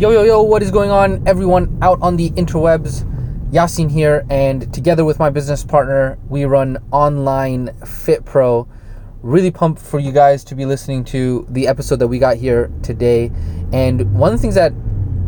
Yo, what is going on, everyone out on the interwebs? Yasin here, and together with my business partner, we run Online Fit Pro. Really pumped for you guys to be listening to the episode that we got here today. And one of the things that,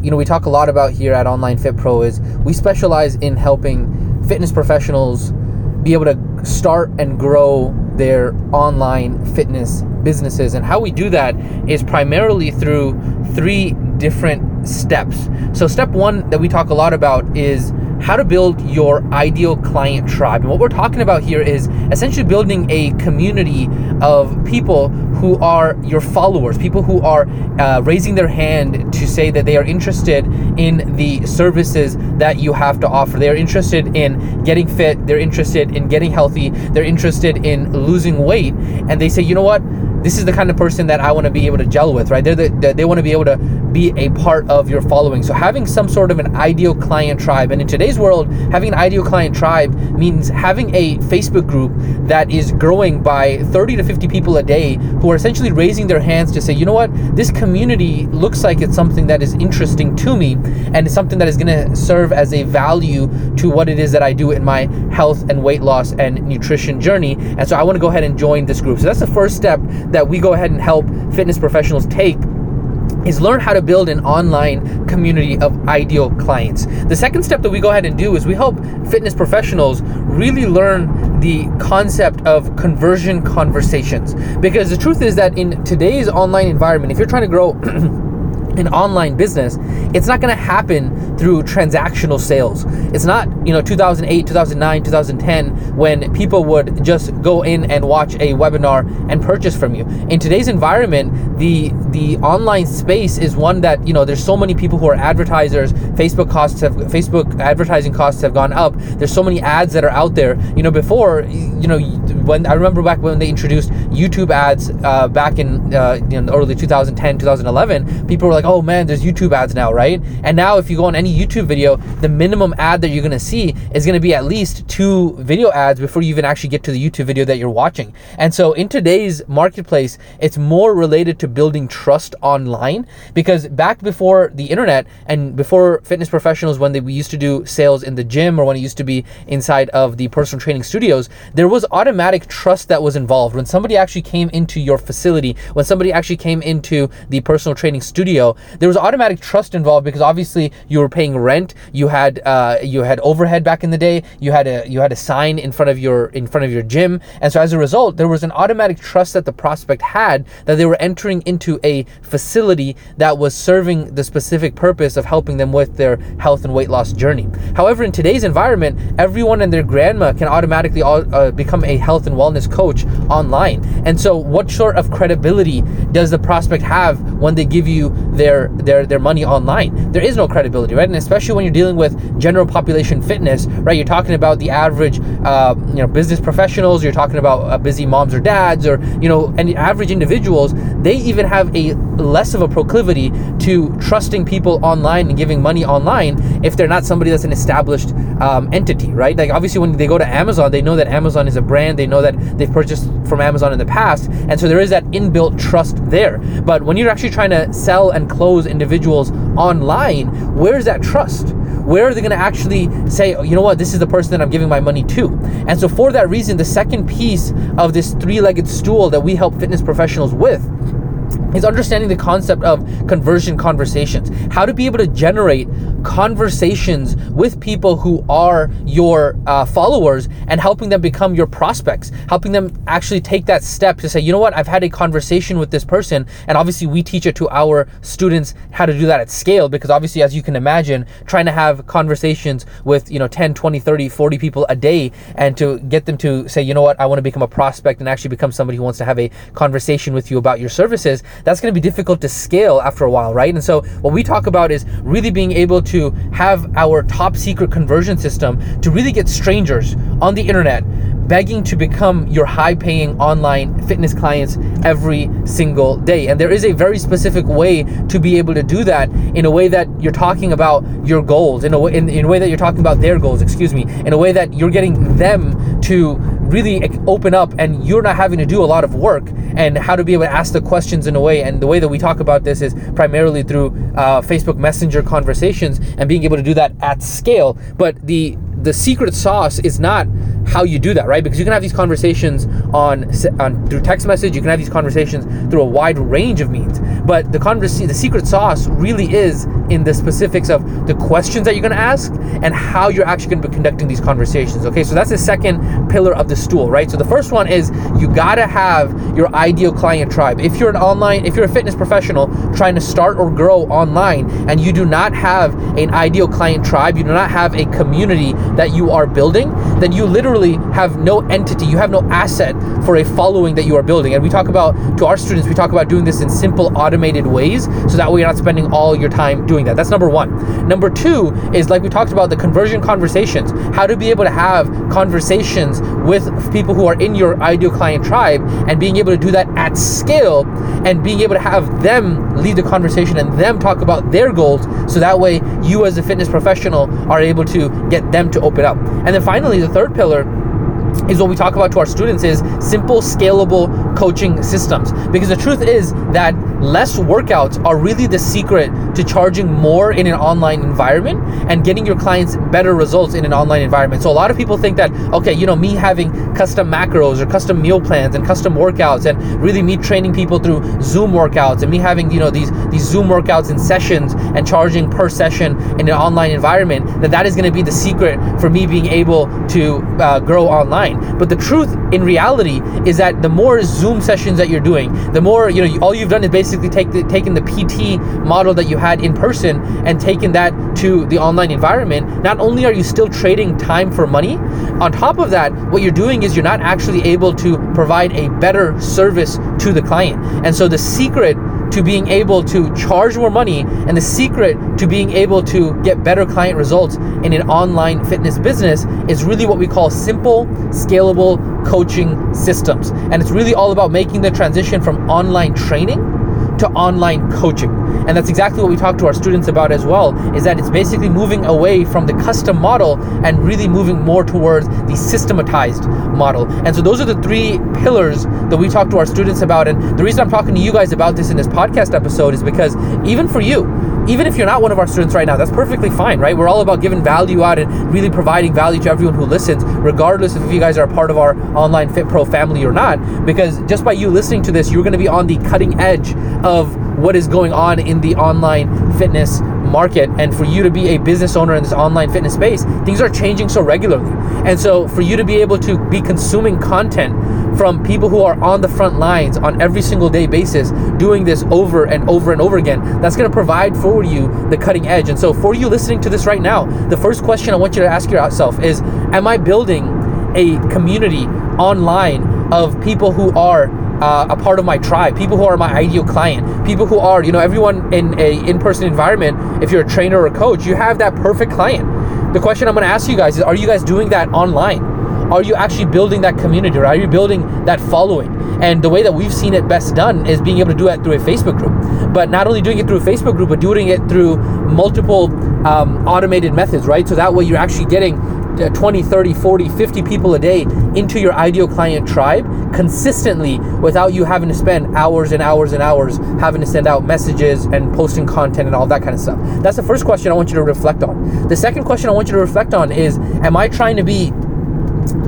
we talk a lot about here at Online Fit Pro is we specialize in helping fitness professionals be able to start and grow their online fitness businesses. And how we do that is primarily through three different steps. So step one that we talk a lot about is how to build your ideal client tribe. And what we're talking about here is essentially building a community of people who are your followers, people who are raising their hand to say that they are interested in the services that you have to offer. They're interested in getting fit, they're interested in getting healthy, they're interested in losing weight, and they say, you know what? This is the kind of person that I want to be able to gel with, right? They want to be able to be a part of your following. So having some sort of an ideal client tribe, and in today's world, having an ideal client tribe means having a Facebook group that is growing by 30 to 50 people a day who are essentially raising their hands to say, you know what, this community looks like it's something that is interesting to me, and it's something that is going to serve as a value to what it is that I do in my health and weight loss and nutrition journey. And so I want to go ahead and join this group. So that's the first step that we go ahead and help fitness professionals take, is learn how to build an online community of ideal clients. The second step that we go ahead and do is we help fitness professionals really learn the concept of conversion conversations. Because the truth is that in today's online environment, if you're trying to grow an online business, it's not going to happen through transactional sales. It's not, 2008, 2009, 2010, when people would just go in and watch a webinar and purchase from you. In today's environment, the online space is one that, there's so many people who are advertisers. Facebook advertising costs have gone up. There's so many ads that are out there. Before, when I remember back when they introduced YouTube ads back in the early 2010, 2011, people were like, oh man, there's YouTube ads now, right? And now if you go on any YouTube video, the minimum ad that you're gonna see is gonna be at least 2 video ads before you even actually get to the YouTube video that you're watching. And so in today's marketplace, it's more related to building trust online, because back before the internet and before fitness professionals, when we used to do sales in the gym, or when it used to be inside of the personal training studios, there was automatic trust that was involved. When somebody actually came into your facility, when somebody actually came into the personal training studio, there was automatic trust involved, because obviously you were paying rent, you had overhead back in the day, you had a sign in front of your gym, and so as a result, there was an automatic trust that the prospect had that they were entering into a facility that was serving the specific purpose of helping them with their health and weight loss journey. However, in today's environment, everyone and their grandma can automatically become a health and wellness coach online, and so what sort of credibility does the prospect have when they give you their money online? There is no credibility, right? And especially when you're dealing with general population fitness, right? You're talking about the average, business professionals. You're talking about busy moms or dads, or and average individuals. They even have a less of a proclivity to trusting people online and giving money online if they're not somebody that's an established entity, right? Like obviously when they go to Amazon, they know that Amazon is a brand. They know that they've purchased from Amazon in the past, and so there is that inbuilt trust there. But when you're actually trying to sell and close individuals online, where's that trust? Where are they going to actually say, this is the person that I'm giving my money to? And so for that reason, the second piece of this three-legged stool that we help fitness professionals with is understanding the concept of conversion conversations. How to be able to generate conversations with people who are your followers, and helping them become your prospects, helping them actually take that step to say, I've had a conversation with this person. And obviously we teach it to our students how to do that at scale, because obviously, as you can imagine, trying to have conversations with 10, 20, 30, 40 people a day, and to get them to say, I want to become a prospect and actually become somebody who wants to have a conversation with you about your services, that's going to be difficult to scale after a while, right? And so what we talk about is really being able to have our top secret conversion system to really get strangers on the internet begging to become your high-paying online fitness clients every single day. And there is a very specific way to be able to do that, in a way that you're talking about your goals, in a way that you're talking about their goals, in a way that you're getting them to really open up and you're not having to do a lot of work, and how to be able to ask the questions in a way. And the way that we talk about this is primarily through Facebook Messenger conversations and being able to do that at scale. But the secret sauce is not how you do that, right? Because you can have these conversations on through text message, you can have these conversations through a wide range of means. But the secret sauce really is in the specifics of the questions that you're gonna ask and how you're actually gonna be conducting these conversations, okay? So that's the second pillar of the stool, right? So the first one is you gotta have your ideal client tribe. If you're a fitness professional trying to start or grow online and you do not have an ideal client tribe, you do not have a community that you are building, then you literally have no entity, you have no asset for a following that you are building. And we talk about, to our students, we talk about doing this in simple automated ways so that way you're not spending all your time doing that. That's number one. Number two is, like we talked about, the conversion conversations, how to be able to have conversations with people who are in your ideal client tribe and being able to do that at scale and being able to have them lead the conversation and them talk about their goals so that way you as a fitness professional are able to get them to open up. And then finally, the third pillar is what we talk about to our students is simple, scalable coaching systems. Because the truth is that less workouts are really the secret to charging more in an online environment and getting your clients better results in an online environment. So a lot of people think that, okay, me having custom macros or custom meal plans and custom workouts and really me training people through Zoom workouts and me having, these Zoom workouts and sessions and charging per session in an online environment, that is gonna be the secret for me being able to grow online. But the truth in reality is that the more Zoom sessions that you're doing, the more, all you've done is basically taken the PT model that you had in person and taken that to the online environment. Not only are you still trading time for money, on top of that, what you're doing is you're not actually able to provide a better service to the client. And so the secret to being able to charge more money and the secret to being able to get better client results in an online fitness business is really what we call simple, scalable coaching systems. And it's really all about making the transition from online training to online coaching. And that's exactly what we talk to our students about as well, is that it's basically moving away from the custom model and really moving more towards the systematized model. And so those are the three pillars that we talk to our students about. And the reason I'm talking to you guys about this in this podcast episode is because even for you, even if you're not one of our students right now, that's perfectly fine, right? We're all about giving value out and really providing value to everyone who listens, regardless if you guys are a part of our Online Fit Pro family or not, because just by you listening to this, you're gonna be on the cutting edge of what is going on in the online fitness market. And for you to be a business owner in this online fitness space, things are changing so regularly. And so for you to be able to be consuming content from people who are on the front lines on every single day basis, doing this over and over and over again, that's gonna provide for you the cutting edge. And so for you listening to this right now, the first question I want you to ask yourself is, am I building a community online of people who are a part of my tribe, people who are my ideal client, people who are, everyone in a in-person environment, if you're a trainer or a coach, you have that perfect client. The question I'm gonna ask you guys is, are you guys doing that online? Are you actually building that community, or are you building that following? And the way that we've seen it best done is being able to do it through a Facebook group. But not only doing it through a Facebook group, but doing it through multiple automated methods, right? So that way you're actually getting 20, 30, 40, 50 people a day into your ideal client tribe consistently without you having to spend hours and hours and hours having to send out messages and posting content and all that kind of stuff. That's the first question I want you to reflect on. The second question I want you to reflect on is, am I trying to be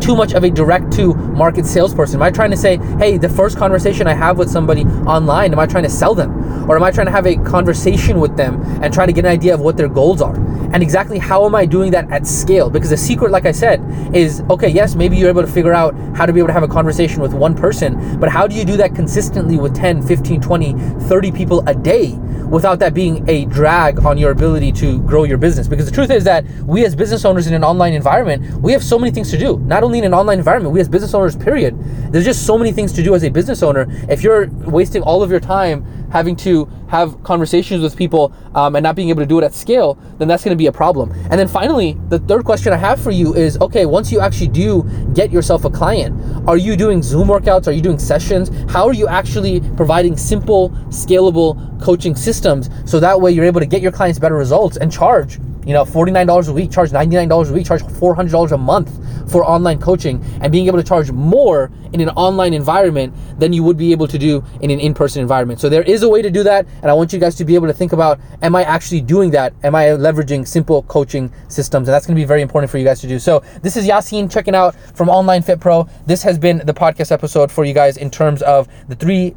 too much of a direct-to-market salesperson? Am I trying to say, hey, the first conversation I have with somebody online, am I trying to sell them? Or am I trying to have a conversation with them and try to get an idea of what their goals are? And exactly how am I doing that at scale? Because the secret, like I said, is, okay, yes, maybe you're able to figure out how to be able to have a conversation with one person, but how do you do that consistently with 10, 15, 20, 30 people a day without that being a drag on your ability to grow your business? Because the truth is that we as business owners in an online environment, we have so many things to do. Not only in an online environment, we as business owners, period. There's just so many things to do as a business owner. If you're wasting all of your time having to have conversations with people and not being able to do it at scale, then that's gonna be a problem. And then finally, the third question I have for you is, okay, once you actually do get yourself a client, are you doing Zoom workouts? Are you doing sessions? How are you actually providing simple, scalable coaching systems so that way you're able to get your clients better results and charge you know, $49 a week, charge $99 a week, charge $400 a month for online coaching, and being able to charge more in an online environment than you would be able to do in an in-person environment. So there is a way to do that, and I want you guys to be able to think about, am I actually doing that? Am I leveraging simple coaching systems? And that's going to be very important for you guys to do. So this is Yasin checking out from Online Fit Pro. This has been the podcast episode for you guys in terms of the three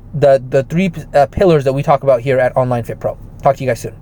pillars that we talk about here at Online Fit Pro. Talk to you guys soon.